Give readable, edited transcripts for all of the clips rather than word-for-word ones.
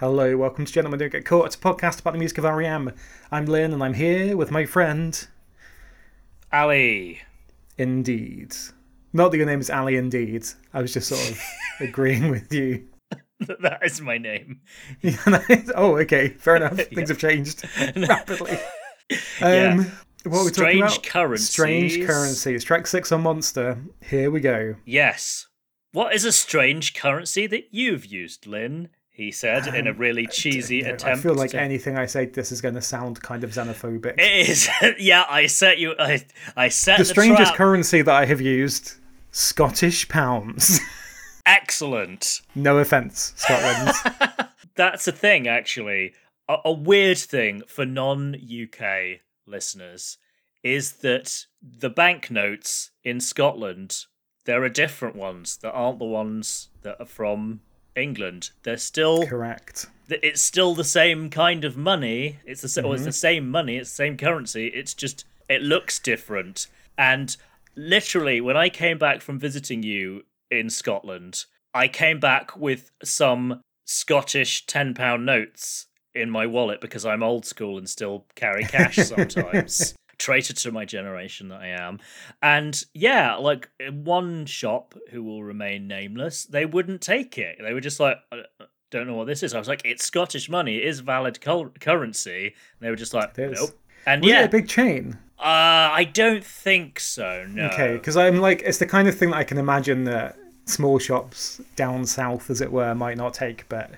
Hello, welcome to Gentlemen Don't Get Caught. It's a podcast about the music of R.E.M. I'm Lynn, and I'm here with my friend... Ali. Indeed. Not that your name is Ali Indeed. I was just sort of agreeing with you. That is my name. Yeah, is, oh, okay. Fair enough. Things have changed rapidly. What are we talking about? Strange Currencies. Strange Currencies. Track 6 on Monster. Here we go. Yes. What is a strange currency that you've used, Lynn? He said in a really cheesy attempt. I feel like anything I say this is going to sound kind of xenophobic. It is. Yeah, I set you... I set the strangest currency that I have used, Scottish pounds. Excellent. No offence, Scotland. That's a thing, actually. A weird thing for non-UK listeners is that the banknotes in Scotland, there are different ones that aren't the ones that are from... England. They're still correct. It's still the same kind of money. It's the same. Mm-hmm. It's the same money. It's the same currency. It's just it looks different. And literally, when I came back from visiting you in Scotland, I came back with some Scottish £10 notes in my wallet because I'm old school and still carry cash sometimes. Traitor to my generation that I am. And yeah, like one shop who will remain nameless, they wouldn't take it. They were just like, I don't know what this is. I was like, it's Scottish money. It is valid currency. And they were just like, nope. And was it a big chain? I don't think so, no. Okay, because I'm like, it's the kind of thing that I can imagine that small shops down south, as it were, might not take, but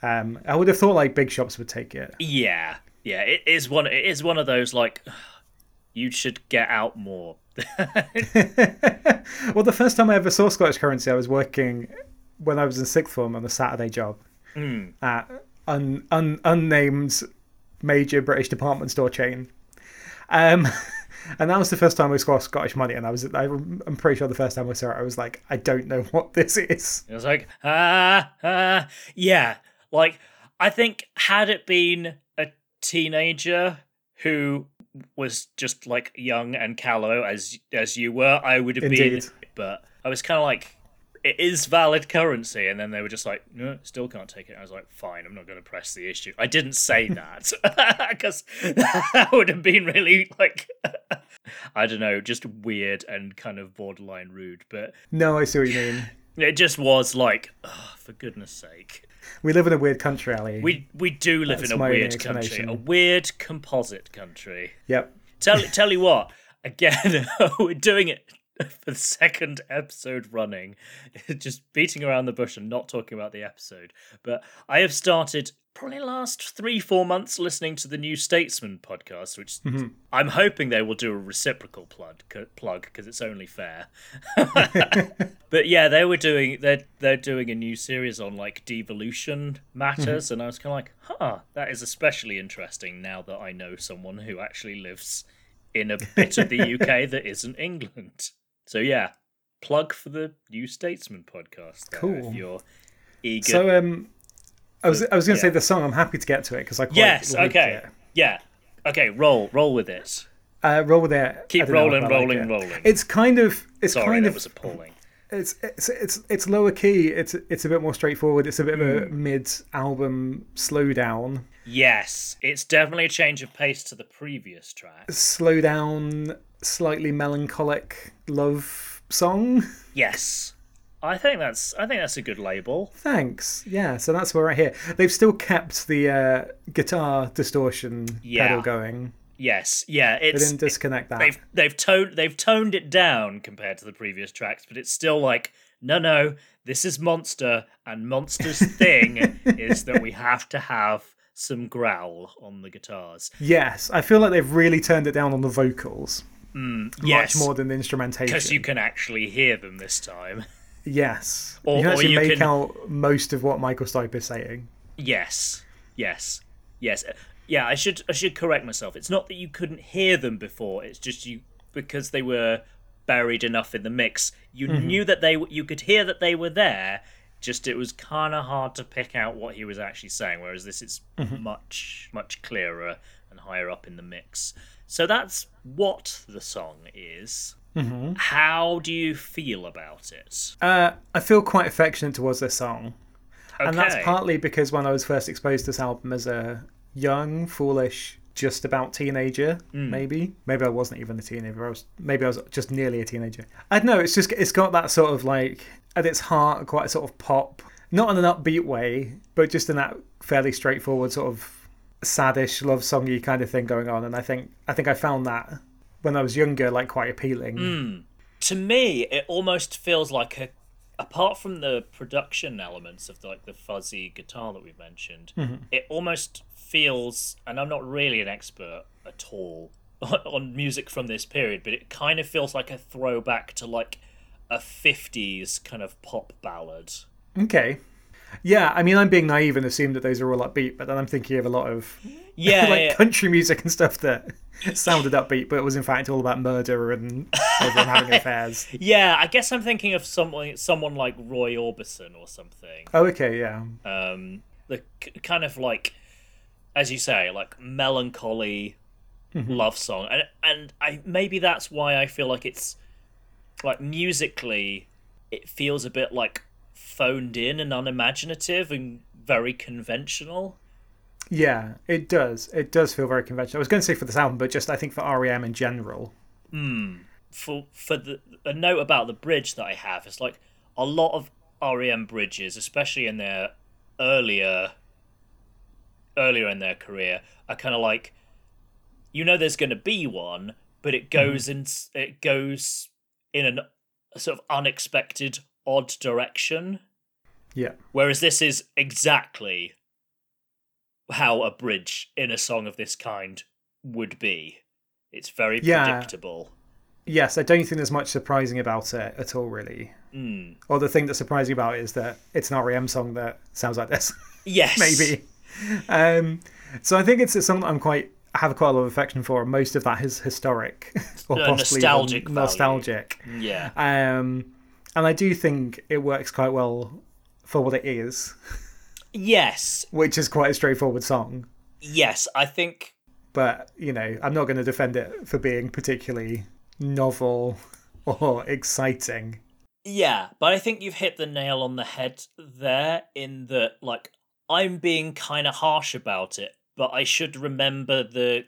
I would have thought like big shops would take it. Yeah. Yeah, it is one of those like... You should get out more. Well, the first time I ever saw Scottish currency, I was working when I was in sixth form on a Saturday job at unnamed major British department store chain. And that was the first time we saw Scottish money. And I'm pretty sure the first time we saw it, I was like, I don't know what this is. It was like, yeah. Like, I think had it been a teenager who... was just like young and callow as you were, I would have Indeed. Been, but I was kind of like, it is valid currency, and then they were just like, no, still can't take it. I was like, fine, I'm not going to press the issue. I didn't say that because that would have been really like, I don't know, just weird and kind of borderline rude. But no, I see what you mean. It just was like, oh, for goodness sake. We live in a weird country, Ali. We do live in a weird country. A weird composite country. Yep. Tell you what, again, we're doing it for the second episode running. Just beating around the bush and not talking about the episode. But I have started probably last 3-4 months listening to the New Statesman podcast, which I'm hoping they will do a reciprocal plug because it's only fair. But yeah, they're doing a new series on like devolution matters, and I was kind of like, that is especially interesting now that I know someone who actually lives in a bit of the UK that isn't England. So yeah, plug for the New Statesman podcast. There, cool. If you're eager. So I was going to say the song. I'm happy to get to it because I quite liked it. Yeah. Okay. Roll with it. Roll with it. Keep rolling. It was appalling. It's lower key. It's a bit more straightforward. It's a bit of a mid-album slowdown. Yes, it's definitely a change of pace to the previous track. Slowdown, slightly melancholic love song. Yes. I think that's a good label. Thanks. Yeah, so that's where we're at here. They've still kept the guitar distortion pedal going. Yes. Yeah, they didn't disconnect that. They've toned it down compared to the previous tracks, but it's still like no, this is Monster, and Monster's thing is that we have to have some growl on the guitars. Yes, I feel like they've really turned it down on the vocals. Much more than the instrumentation. Because you can actually hear them this time. Yes, you can out most of what Michael Stipe is saying. Yes. Yeah, I should correct myself. It's not that you couldn't hear them before. It's just because they were buried enough in the mix. You knew that you could hear that they were there. Just it was kind of hard to pick out what he was actually saying. Whereas this is much clearer and higher up in the mix. So that's what the song is. Mm-hmm. How do you feel about it? I feel quite affectionate towards this song. Okay. And that's partly because when I was first exposed to this album as a young, foolish, just about teenager, maybe I wasn't even a teenager. Maybe I was just nearly a teenager. I don't know. It's got that sort of, like, at its heart, quite a sort of pop, not in an upbeat way, but just in that fairly straightforward sort of saddish love songy kind of thing going on. And I think I found that when I was younger, like, quite appealing. To me, it almost feels like a, apart from the production elements of, like, the fuzzy guitar that we mentioned, it almost feels, and I'm not really an expert at all on music from this period, but it kind of feels like a throwback to, like, a 50s kind of pop ballad. Okay. Yeah, I mean, I'm being naive and assumed that those are all upbeat, but then I'm thinking of a lot of country music and stuff that sounded upbeat, but it was in fact all about murder and everyone having affairs. Yeah, I guess I'm thinking of someone like Roy Orbison or something. Oh, okay, yeah. The kind of, like, as you say, like, melancholy love song, and I maybe that's why I feel like it's, like, musically, it feels a bit, like, phoned in and unimaginative and very conventional. Yeah, it does. It does feel very conventional. I was going to say for this album, but just I think for R.E.M. in general. For a note about the bridge that I have, it's like a lot of R.E.M. bridges, especially in their earlier in their career, are kind of like, you know, there's going to be one, but it goes in a sort of unexpected, odd direction. Yeah. Whereas this is exactly how a bridge in a song of this kind would be. It's very predictable. Yes, I don't think there's much surprising about it at all, really. Or the thing that's surprising about it is that it's an R.E.M. song that sounds like this. Yes. Maybe. So I think it's something that I have quite a lot of affection for, and most of that is historic or possibly nostalgic. Yeah. And I do think it works quite well for what it is. Yes. Which is quite a straightforward song. Yes, I think. But, you know, I'm not going to defend it for being particularly novel or exciting. Yeah, but I think you've hit the nail on the head there, in that, like, I'm being kind of harsh about it, but I should remember the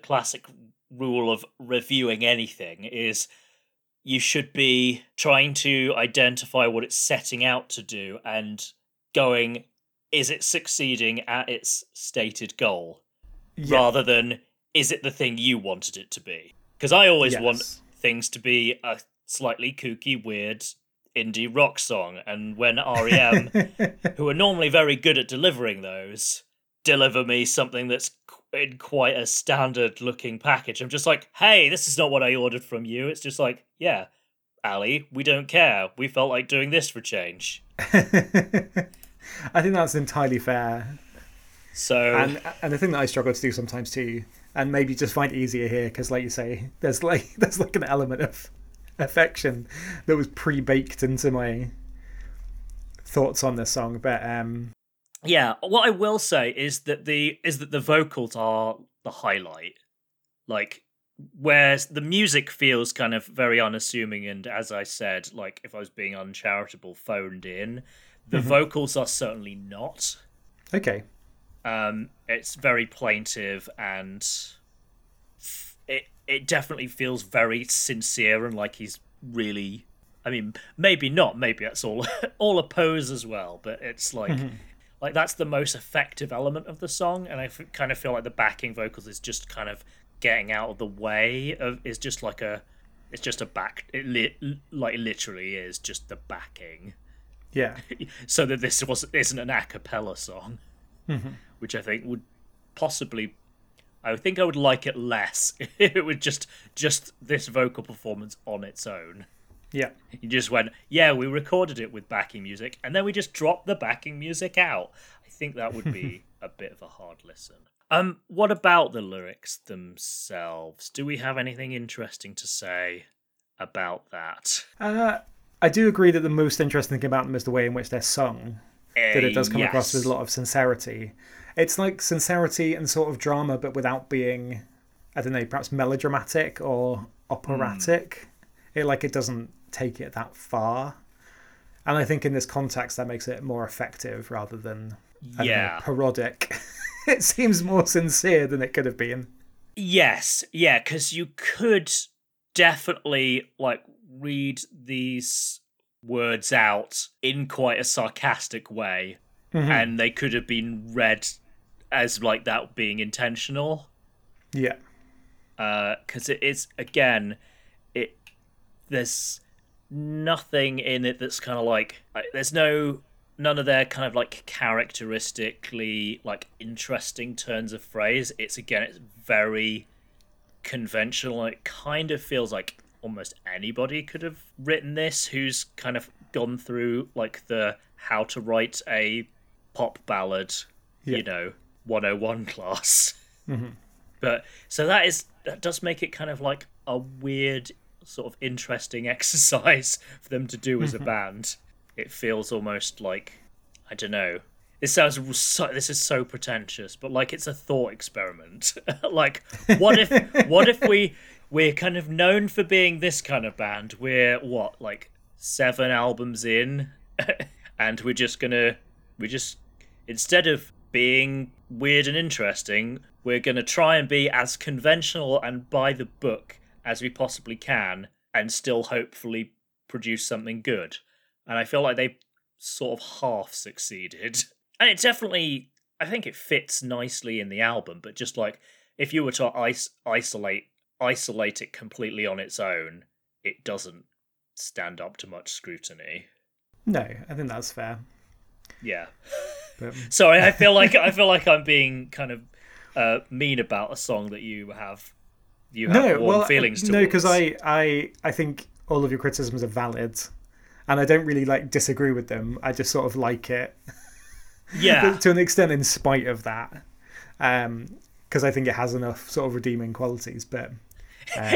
classic rule of reviewing anything is you should be trying to identify what it's setting out to do and going, is it succeeding at its stated goal? Yeah. Rather than, is it the thing you wanted it to be? Because I always want things to be a slightly kooky, weird indie rock song. And when R.E.M., who are normally very good at delivering those, deliver me something that's in quite a standard looking package, I'm just like, hey, this is not what I ordered from you. It's just like, yeah, Ali, we don't care. We felt like doing this for change. I think that's entirely fair. So, and the thing that I struggle to do sometimes too, and maybe just find easier here, because like you say, there's like an element of affection that was pre-baked into my thoughts on this song, but yeah, what I will say is that the vocals are the highlight. Like, whereas the music feels kind of very unassuming and, as I said, like, if I was being uncharitable, phoned in, the vocals are certainly not. Okay. It's very plaintive, and it definitely feels very sincere and like he's really, I mean, maybe not, maybe that's all a pose as well, but it's like... Like, that's the most effective element of the song, and I kind of feel like the backing vocals is just kind of getting out of the way of, is just like a, it's just a back, it like literally is just the backing. Yeah. So that this isn't an a cappella song, which I think would possibly, I think I would like it less if it was just this vocal performance on its own. Yeah. You just went, yeah, we recorded it with backing music, and then we just dropped the backing music out. I think that would be a bit of a hard listen. What about the lyrics themselves? Do we have anything interesting to say about that? I do agree that the most interesting thing about them is the way in which they're sung. That it does come across with a lot of sincerity. It's like sincerity and sort of drama, but without being, I don't know, perhaps melodramatic or operatic. It doesn't take it that far, And I think in this context, that makes it more effective rather than parodic. It seems more sincere than it could have been. Yes, yeah, because you could definitely like read these words out in quite a sarcastic way, mm-hmm. and they could have been read as like that being intentional. Yeah, because it is again, there's nothing in it that's kind of like there's none of their kind of like characteristically like interesting turns of phrase. It's very conventional, and it kind of feels like almost anybody could have written this who's kind of gone through like the how to write a pop ballad, 101 class. Mm-hmm. But so that does make it kind of like a weird sort of interesting exercise for them to do as a band. It feels almost like, I don't know. This is so pretentious, but like it's a thought experiment. Like, what if we're kind of known for being this kind of band? We're like 7 albums in, and we're just instead of being weird and interesting, we're gonna try and be as conventional and by the book as we possibly can, and still hopefully produce something good. And I feel like they sort of half succeeded. And it definitely, I think it fits nicely in the album, but just like, if you were to isolate it completely on its own, it doesn't stand up to much scrutiny. No, I think that's fair. Yeah. But... Sorry, I feel like I'm being kind of mean about a song that you have warm feelings towards. No, because I think all of your criticisms are valid. And I don't really disagree with them. I just sort of like it, yeah, to an extent, in spite of that, because I think it has enough sort of redeeming qualities. But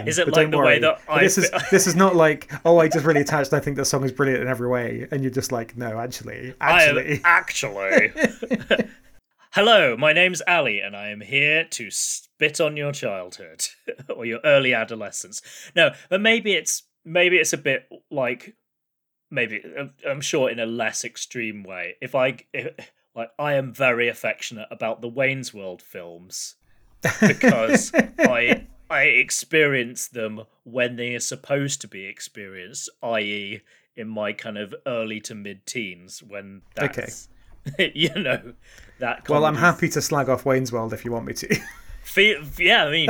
is it but like the worry. Way that I this is not like, oh, I just really attached. I think the song is brilliant in every way, and you're just like, no, actually. Hello, my name's Ali, and I am here to spit on your childhood or your early adolescence. No, but maybe it's a bit like. Maybe, I'm sure in a less extreme way. I am very affectionate about the Wayne's World films because I experience them when they are supposed to be experienced, i.e. in my kind of early to mid-teens when that's, that. Well, I'm happy to slag off Wayne's World if you want me to. Feel free.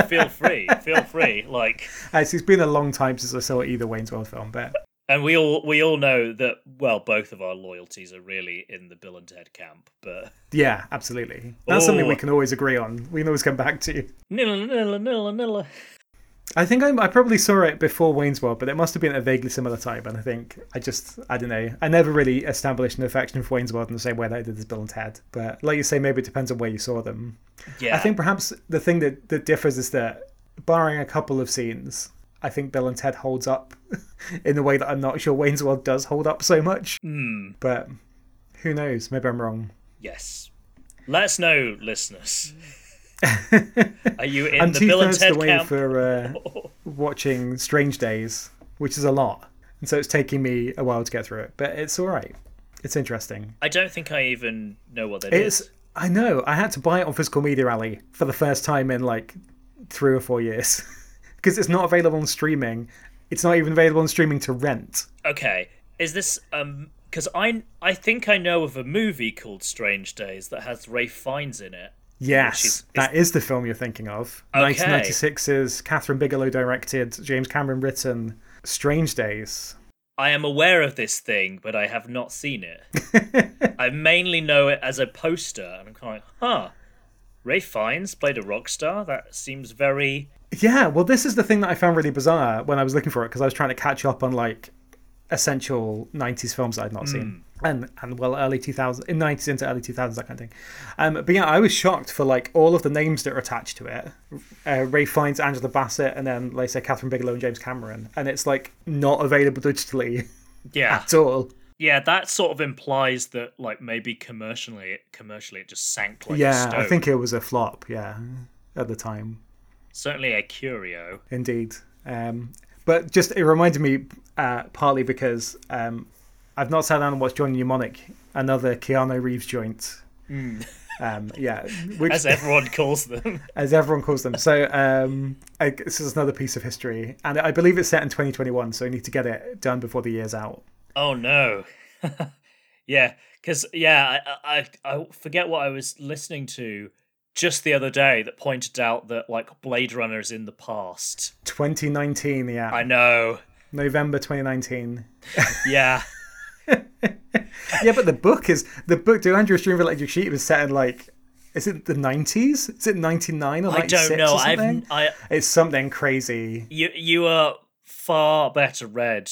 Feel free. Like, it's been a long time since I saw either Wayne's World film, but... And we all know that, well, both of our loyalties are really in the Bill and Ted camp, but... Yeah, absolutely. That's something we can always agree on. We can always come back to. Nilla. I think I probably saw it before Wayne's World, but it must have been at a vaguely similar time, and I think I don't know. I never really established an affection for Wayne's World in the same way that I did as Bill and Ted, but like you say, maybe it depends on where you saw them. Yeah. I think perhaps the thing that differs is that, barring a couple of scenes... I think Bill and Ted holds up in the way that I'm not sure Wayne's World does hold up so much. Mm. But who knows? Maybe I'm wrong. Yes. Let us know, listeners. Are you in the Bill and Ted camp? I'm 2/3 the way for watching Strange Days, which is a lot. And so it's taking me a while to get through it. But it's all right. It's interesting. I don't think I even know what that is. I know. I had to buy it on Physical Media Alley for the first time in 3 or 4 years. Because it's not available on streaming. It's not even available on streaming to rent. Okay. Is this... Because I think I know of a movie called Strange Days that has Ralph Fiennes in it. Yes. That is the film you're thinking of. Okay. 1996's Catherine Bigelow directed, James Cameron written, Strange Days. I am aware of this thing, but I have not seen it. I mainly know it as a poster. And I'm kind of like, Ralph Fiennes played a rock star? That seems very... Yeah, well, this is the thing that I found really bizarre when I was looking for it, because I was trying to catch up on essential 90s films that I'd not seen, and early 2000s, 90s into early 2000s, that kind of thing. But yeah, I was shocked for all of the names that are attached to it: Ralph Fiennes, Angela Bassett, and then Catherine Bigelow and James Cameron, and it's not available digitally, at all. Yeah, that sort of implies that maybe commercially it just sank a stone. I think it was a flop. Yeah, at the time. Certainly a curio. Indeed. But just it reminded me partly because I've not sat down and watched Johnny Mnemonic, another Keanu Reeves joint. Mm. Which, as everyone calls them. So this is another piece of history, and I believe it's set in 2021, so I need to get it done before the year's out. Oh no. Yeah, because I forget what I was listening to just the other day that pointed out that like Blade Runner is in the past. 2019, yeah. I know. November 2019. Yeah. Yeah, but the book Do Androids Dream of Electric Sheep was set in like, is it the 90s? Is it 99 or 96? I don't know. Or something? It's something crazy. You are far better read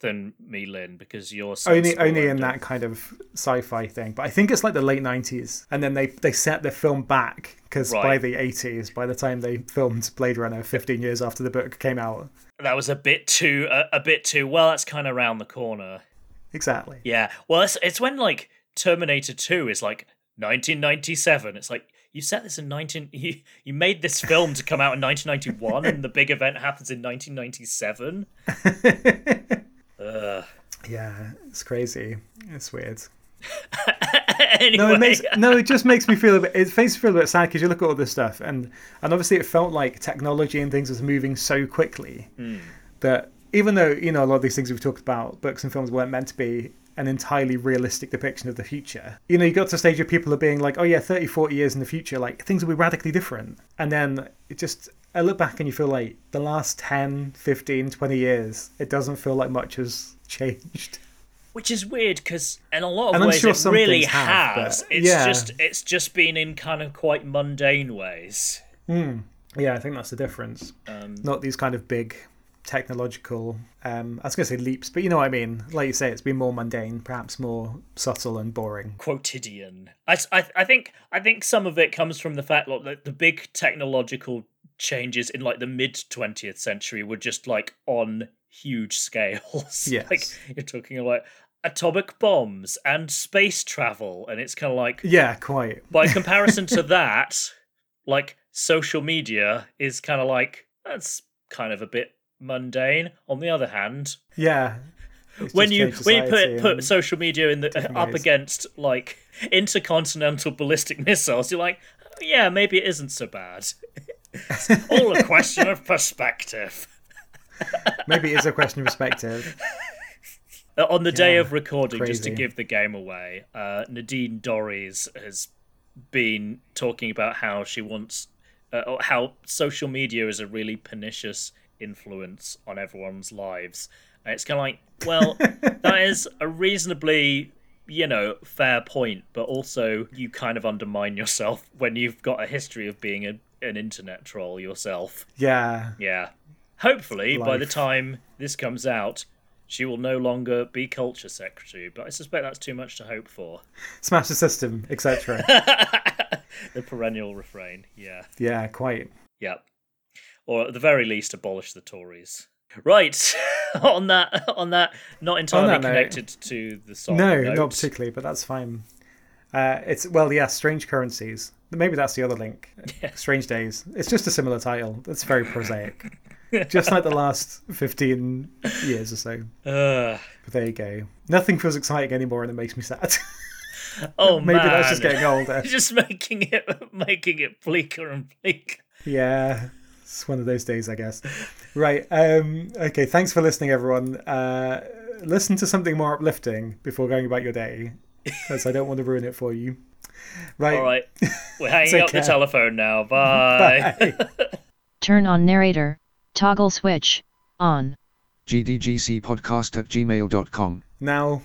than me, Lynn, because you're only in that kind of sci-fi thing. But I think it's like the late 90s, and then they set the film back because by the 80s, by the time they filmed Blade Runner, 15 years after the book came out, that was a bit too well. That's kind of around the corner. Exactly. Yeah. Well, it's when like Terminator 2 is like 1997. It's like you set this in you made this film to come out in 1991, and the big event happens in 1997. Yeah, it's crazy. It's weird. Anyway. It just makes me feel a bit. It makes me feel a bit sad because you look at all this stuff, and obviously it felt like technology and things was moving so quickly that. Even though, you know, a lot of these things we've talked about, books and films weren't meant to be an entirely realistic depiction of the future. You know, you got to a stage where people are being like, oh yeah, 30, 40 years in the future, like things will be radically different. And then I look back and you feel like the last 10, 15, 20 years, it doesn't feel like much has changed. Which is weird because in a lot of ways it really has. It's just been in kind of quite mundane ways. Mm. Yeah, I think that's the difference. Not these kind of big technological I was gonna say leaps, but you know what I mean, like you say, it's been more mundane, perhaps more subtle and boring, quotidian. I think some of it comes from the fact that the big technological changes in like the mid 20th century were just like on huge scales. Yes. Like you're talking about atomic bombs and space travel, and it's kind of like, yeah, quite by comparison to that, like social media is kind of like, that's kind of a bit mundane. On the other hand, yeah, when you put social media in the up against like intercontinental ballistic missiles, you're like, oh, yeah, maybe it isn't so bad. It's all a question of perspective. Maybe it's a question of perspective. On the day of recording, crazy. Just to give the game away, Nadine Dorries has been talking about how she wants how social media is a really pernicious influence on everyone's lives, and it's kind of like, well, that is a reasonably, you know, fair point, but also you kind of undermine yourself when you've got a history of being an internet troll yourself. Yeah Hopefully by the time this comes out, she will no longer be culture secretary, but I suspect that's too much to hope for. Smash the system, etc. The perennial refrain. Yeah quite. Yep. Or at the very least, abolish the Tories. Right. on that, not entirely connected to the song. No, not particularly, but that's fine. Strange Currencies. Maybe that's the other link. Yeah. Strange Days. It's just a similar title. That's very prosaic. Just like the last 15 years or so. But there you go. Nothing feels exciting anymore, and it makes me sad. Oh, maybe man. Maybe that's just getting older. Just making it bleaker and bleaker. Yeah. It's one of those days, I guess. Right. Okay, thanks for listening, everyone. Listen to something more uplifting before going about your day, because I don't want to ruin it for you. Right. All right. We're hanging up the telephone now. Bye. Bye. Turn on narrator. Toggle switch on. gdgcpodcast@gmail.com. Now,